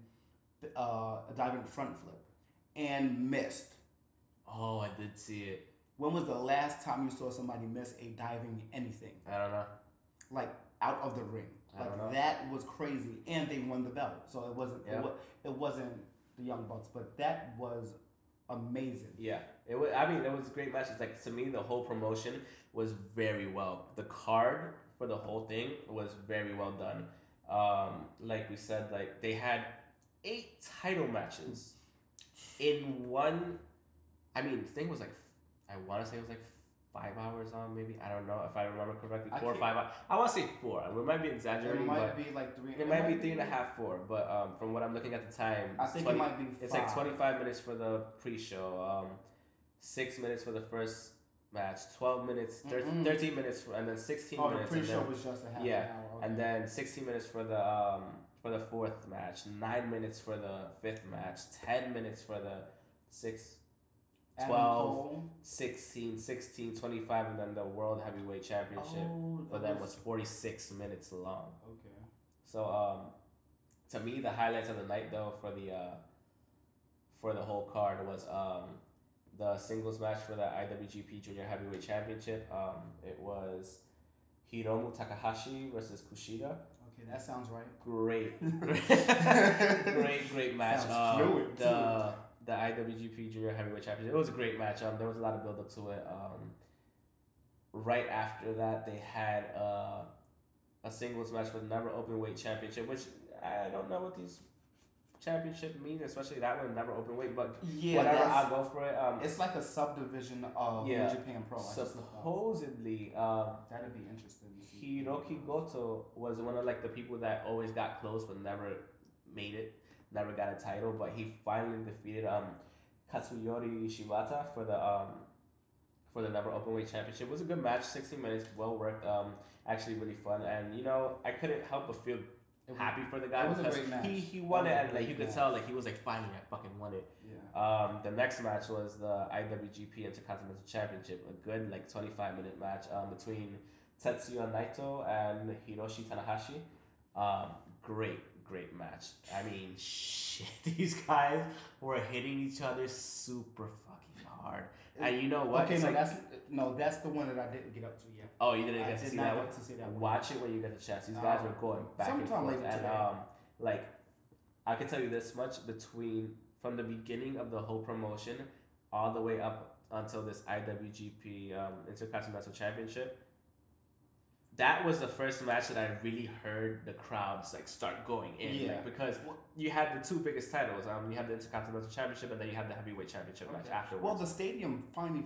front flip and missed. Oh, I did see it. When was the last time you saw somebody miss a diving anything? I don't know. Like out of the ring. I don't know. That was crazy, and they won the belt. So it wasn't. Yeah. It wasn't the Young Bucks, but that was amazing. Yeah, it was. I mean, it was a great match. It's like to me, the whole promotion was very well. The card for the whole thing was very well done. Like we said, like they had 8 title matches in one. I mean, the thing was like, I want to say it was like 5 hours on maybe. I don't know if I remember correctly. 4 or 5 hours. I want to say 4. We might be exaggerating. It might be like 3. It might be 3.5, 4. But from what I'm looking at the time, I think it might be 5. It's like 25 minutes for the pre-show. 6 minutes for the first match, 12 minutes, 13 minutes, and then 16 minutes. Oh, the pre-show was just a half an hour. Okay. And then 16 minutes for the fourth match, 9 minutes for the fifth match, 10 minutes for the sixth, 12, 16, 25, and then the World Heavyweight Championship for them was 46 minutes long. Okay. So, to me, the highlights of the night, though, for the whole card was, the singles match for the IWGP Junior Heavyweight Championship. It was Hiromu Takahashi versus Kushida. Okay, that sounds right. Great match. Fluid, the IWGP Junior Heavyweight Championship. It was a great match. There was a lot of build up to it. Right after that, they had a singles match for the Never Openweight Championship, which I don't know what these championship mean, especially that one, Never Open Weight, but whatever, I'll go for it. It's like a subdivision of New Japan Pro. Supposedly, that'd be interesting. Hiroki Goto was one of like the people that always got close but never made it, never got a title, but he finally defeated Katsuyori Shibata for the Never Open Weight Championship. It was a good match, 60 minutes, well worked, actually really fun, and you know, I couldn't help but feel happy for the guy because he won it, and like you could tell, like he was like, finally I fucking won it. Yeah. The next match was the IWGP Intercontinental Championship, a good like 25-minute match between Tetsuya Naito and Hiroshi Tanahashi. Great match. I mean, shit, these guys were hitting each other super fucking hard. And you know what? Okay, that's the one that I didn't get up to yet. Oh, you didn't get to see that one? Watch it when you get the chance. These guys were going back and forth. And I can tell you this much, from the beginning of the whole promotion all the way up until this IWGP Intercontinental Championship, that was the first match that I really heard the crowds start going in, because you had the two biggest titles. You had the Intercontinental Championship, and then you had the Heavyweight Championship match afterwards. Well, the stadium finally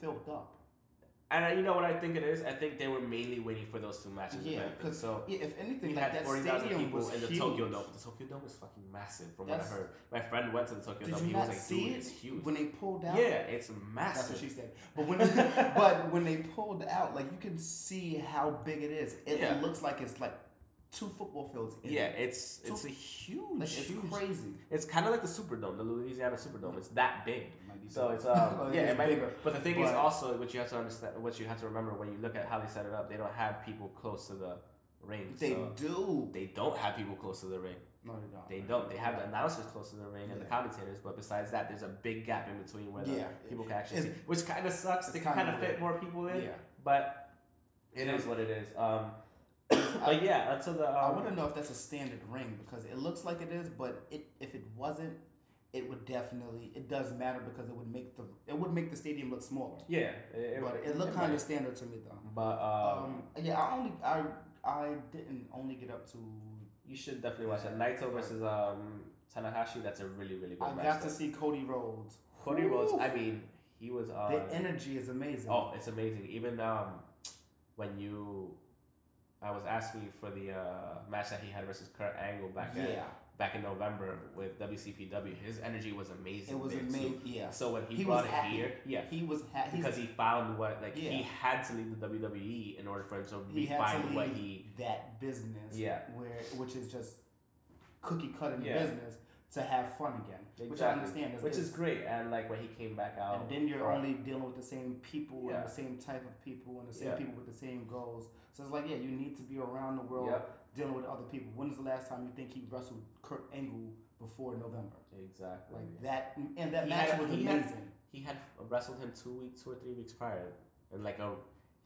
filled up. And you know what I think it is? I think they were mainly waiting for those two matches. Yeah, because if anything, that 40,000 people was in the huge. Tokyo Dome. The Tokyo Dome is fucking massive, from what I heard. My friend went to the Tokyo Dome. He was like, "Dude, it's huge." When they pulled out, it's massive. That's what she said. But when they pulled out, you can see how big it is. It looks like it's two football fields in it. It's a huge, it's huge. Crazy. It's kind of like the Superdome, the Louisiana Superdome. It's that big. So it's it might be. But the thing is also what you have to remember when you look at how they set it up. They don't have people close to the ring. They don't have people close to the ring. No, they don't. They have the announcers close to the ring and the commentators, but besides that, there's a big gap in between where the people can actually see, which kind of sucks. They can kind of fit more people in, but it is what it is. But until the I want to know if that's a standard ring, because it looks like it is, but if it wasn't, it would definitely, it does matter, because it would make the stadium look smaller. Yeah, it looked kind of standard to me though. But I didn't only get up to. You should definitely watch that Naito versus Tanahashi. That's a really, really good match. I got to see Cody Rhodes. Cody Rhodes. I mean, he was. The energy is amazing. Oh, it's amazing. Even I was asking you for the match that he had versus Kurt Angle back in November with WCPW. His energy was amazing. It was amazing. Yeah. So when he brought it here, he was happy because he found what he had to leave the WWE in order for him to refine what he that business. Yeah. Which is just cookie cutter business to have fun again, which I understand. Which is great, and when he came back out, and then you're only dealing with the same people and the same type of people and the same people with the same goals. So it's you need to be around the world dealing with other people. When was the last time you think he wrestled Kurt Angle before November? Exactly. That, and that match was amazing. He had wrestled him 2 or 3 weeks prior, and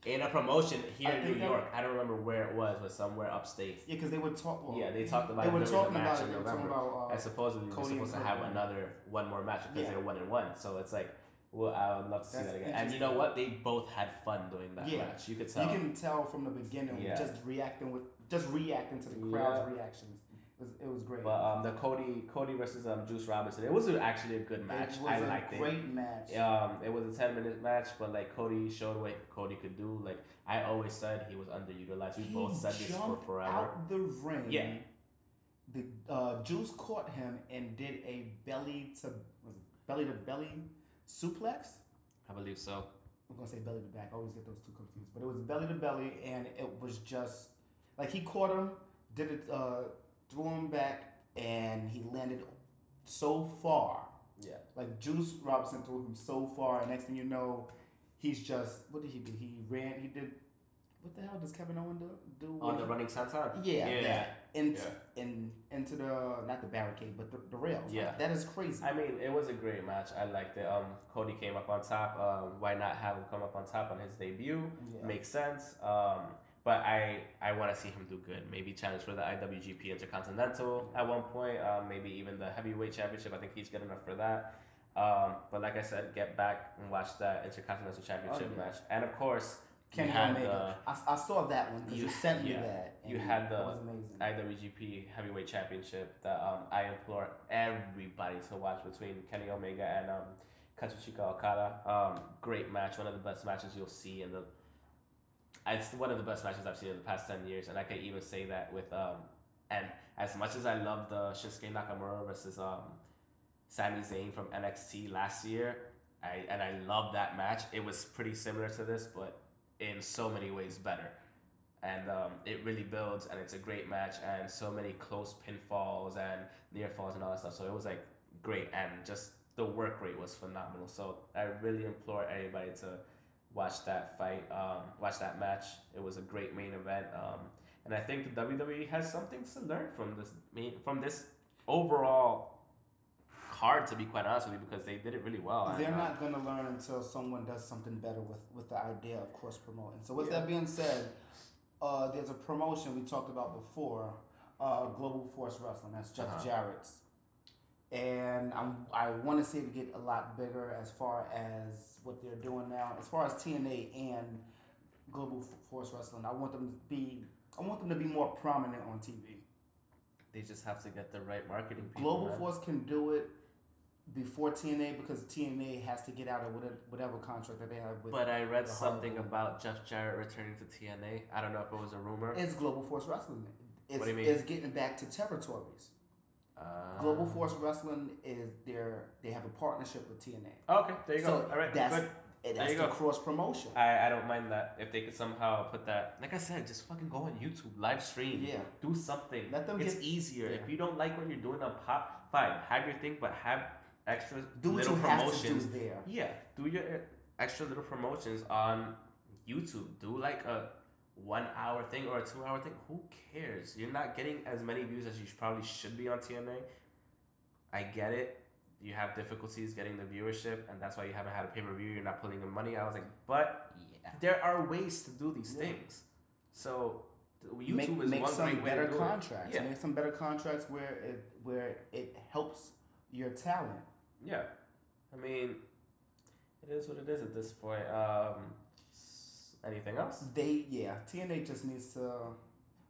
in a promotion here in New York. I don't remember where it was, but somewhere upstate. Yeah, because they would talk. Well, yeah, they talked about match in November. And supposedly they were supposed to have one more match because they were 1-1. So it's I would love to see that again. And you know what? They both had fun doing that match. You could tell. You can tell from the beginning, just reacting to the crowd's reactions. It was great. But the Cody versus Juice Robinson, it was actually a good match. I liked it. It was a great match. It was a 10-minute match, but Cody showed what Cody could do. I always said, he was underutilized. We both said this for forever. Out the ring. Yeah. The Juice caught him and did a belly to belly suplex. I believe so. I'm gonna say belly to back. I always get those two confused, but it was belly to belly, and it was just he caught him, did it. Threw him back, and he landed so far. Yeah. Juice Robinson threw him so far, and next thing you know, he's just, what did he do? He ran, he did, what the hell does Kevin Owens do? On the running senton? Yeah. Into the, not the barricade, but the rails. Yeah. That is crazy. I mean, it was a great match. I liked it. Cody came up on top. Why not have him come up on top on his debut? Yeah. Makes sense. But I want to see him do good. Maybe challenge for the IWGP Intercontinental at one point. Maybe even the Heavyweight Championship. I think he's good enough for that. But like I said, get back and watch that Intercontinental Championship match. And of course, you had Omega. I saw that one because you sent me that. You had the IWGP Heavyweight Championship that I implore everybody to watch between Kenny Omega and Kazuchika Okada. Great match. One of the best matches you'll see in the... It's one of the best matches I've seen in the past 10 years, and I can even say that with, and as much as I love the Shinsuke Nakamura versus Sami Zayn from NXT last year, I love that match. It was pretty similar to this, but in so many ways better. And it really builds, and it's a great match, and so many close pinfalls and near falls and all that stuff. So it was great, and just the work rate was phenomenal. So I really implore everybody to watch that fight, watch that match. It was a great main event. And I think the WWE has something to learn from this overall card, to be quite honest with you, because they did it really well. They're not going to learn until someone does something better with the idea of cross-promoting. So with that being said, there's a promotion we talked about before, Global Force Wrestling. That's Jeff Jarrett's. And I want to see it get a lot bigger as far as what they're doing now. As far as TNA and Global Force Wrestling, I want them to be more prominent on TV. They just have to get the right marketing people. Global Force can do it before TNA because TNA has to get out of whatever contract that they have with. But I read something about Jeff Jarrett returning to TNA. I don't know if it was a rumor. It's Global Force Wrestling. What do you mean? It's getting back to territories. Global Force Wrestling is they have a partnership with TNA. Okay, there you go. All right, that's cross promotion. I don't mind that if they could somehow put that. Like I said, just fucking go on YouTube, live stream, do something. Let them. It's easier. Yeah. If you don't like what you're doing on Pop, fine, have your thing, but have extra little promotions. There. Yeah, do your extra little promotions on YouTube. Do like a 1 hour thing or a 2 hour thing. Who cares? You're not getting as many views as you probably should be on TNA. I get it. You have difficulties getting the viewership, and that's why you haven't had a pay-per-view. You're not pulling in money. I was like, but there are ways to do these things. So YouTube is one great way to do it. Yeah. Make some better contracts where it helps your talent. Yeah. I mean, it is what it is at this point. Anything else? TNA just needs to...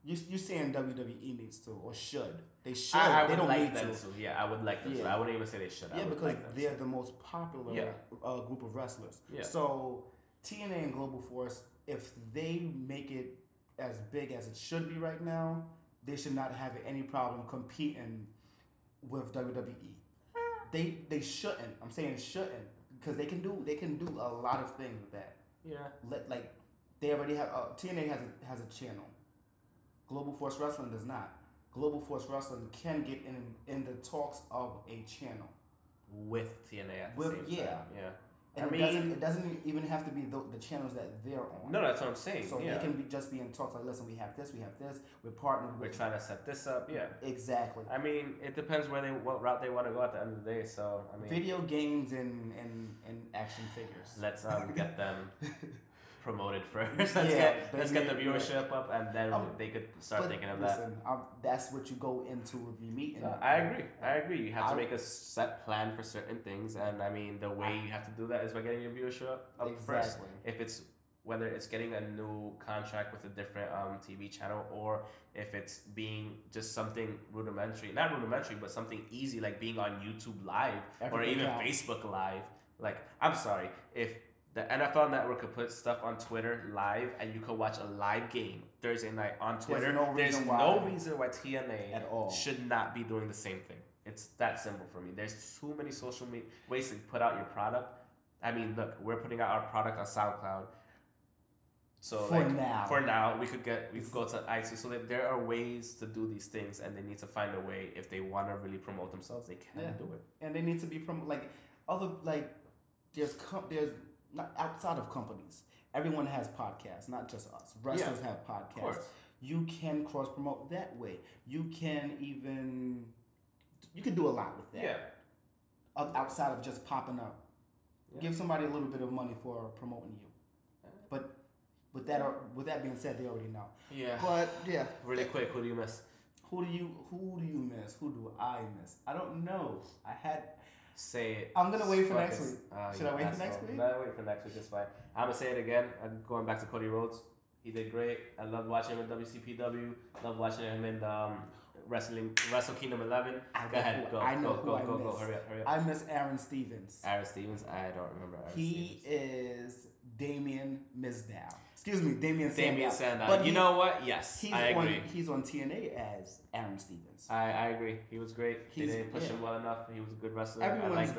You're saying WWE needs to, or should. They should. I they don't like need them to. Yeah, I would like them to. I wouldn't even say they should. Yeah, because they're the most popular group of wrestlers. Yeah. So TNA and Global Force, if they make it as big as it should be right now, they should not have any problem competing with WWE. They shouldn't. I'm saying shouldn't, because they can do a lot of things with that. Yeah. They already have TNA has a channel. Global Force Wrestling does not. Global Force Wrestling can get in the talks of a channel with TNA at the same time. Yeah, and it doesn't even have to be the channels that they're on. No, that's what I'm saying. So they can just be in talks like, listen, we have this, we're partnered. We're trying to set this up. Yeah, exactly. I mean, it depends what route they want to go at the end of the day. So I mean, video games and action figures. Let's get them. Promoted first. Let's get the viewership up, and then they could start thinking of that. That's what you go into with your meeting. I agree. You have to make a set plan for certain things, and I mean the way you have to do that is by getting your viewership up first. If it's whether it's getting a new contract with a different TV channel, or if it's being just something not rudimentary, but something easy like being on YouTube Live or even Facebook Live. Like, I'm sorry if. The NFL Network could put stuff on Twitter live, and you could watch a live game Thursday night on Twitter. There's no reason why TNA at all should not be doing the same thing. It's that simple for me. There's too many social media ways to put out your product. I mean, look, we're putting out our product on SoundCloud. So for now, we could go to iTunes. So that there are ways to do these things, and they need to find a way. If they want to really promote themselves, they can do it. And they need to be there's. Not outside of companies. Everyone has podcasts, not just us. Wrestlers have podcasts. You can cross promote that way. You can do a lot with that. Yeah. Outside of just popping up. Yeah. Give somebody a little bit of money for promoting you. But with that being said, they already know. Yeah. But really quick, who do you miss? Who do you miss? Who do I miss? I don't know. Say it. I'm going to wait for next week. Should I wait for next week? No, wait for next week. That's fine. I'm going to say it again. I'm going back to Cody Rhodes. He did great. I loved watching him in WCPW. Loved watching him in Wrestle Kingdom 11. Go ahead. Hurry up. I miss Aaron Stevens. I don't remember Aaron Stevens. He is Damian Mizdow. Excuse me, Damian Sandow. But you know what? Yes, I agree. He's on TNA as Aaron Stevens. I agree. He was great. They didn't push him well enough. He was a good wrestler. Everyone's good, and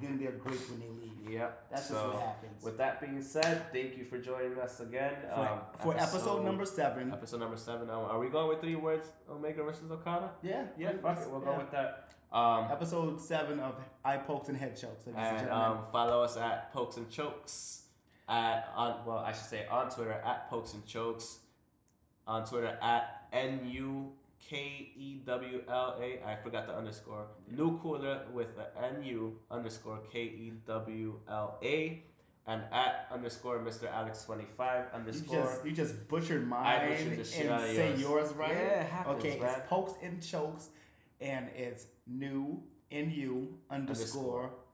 then they're great when they leave. Yeah. That's just what happens. With that being said, thank you for joining us again. For episode number 7. Are we going with 3 words? Omega versus Okada? Yeah. Yeah, fuck it. We'll go with that. Episode 7 of Eye Pokes and Head Chokes. And follow us at Pokes and Chokes. I should say on Twitter at Pokes and Chokes. On Twitter at NUKEWLA. I forgot the underscore. New Cooler with the NU_KEWLA. And at @MrAlex25 _. You just butchered mine. I butchered the shit and out of yours. Say yours right. Yeah, it happens, okay, man. It's Pokes and Chokes, and it's new NU_,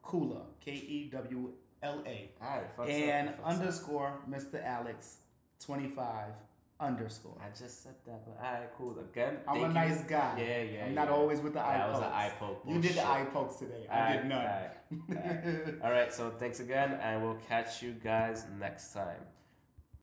Cooler KEWLA. All right, and underscore MrAlex25 _. I just said that, but all right, cool. Again, I'm a nice guy. Yeah. I'm not always with the eye pokes. That was an eye poke. You did the eye pokes today. I did none. All right, so thanks again, and we'll catch you guys next time.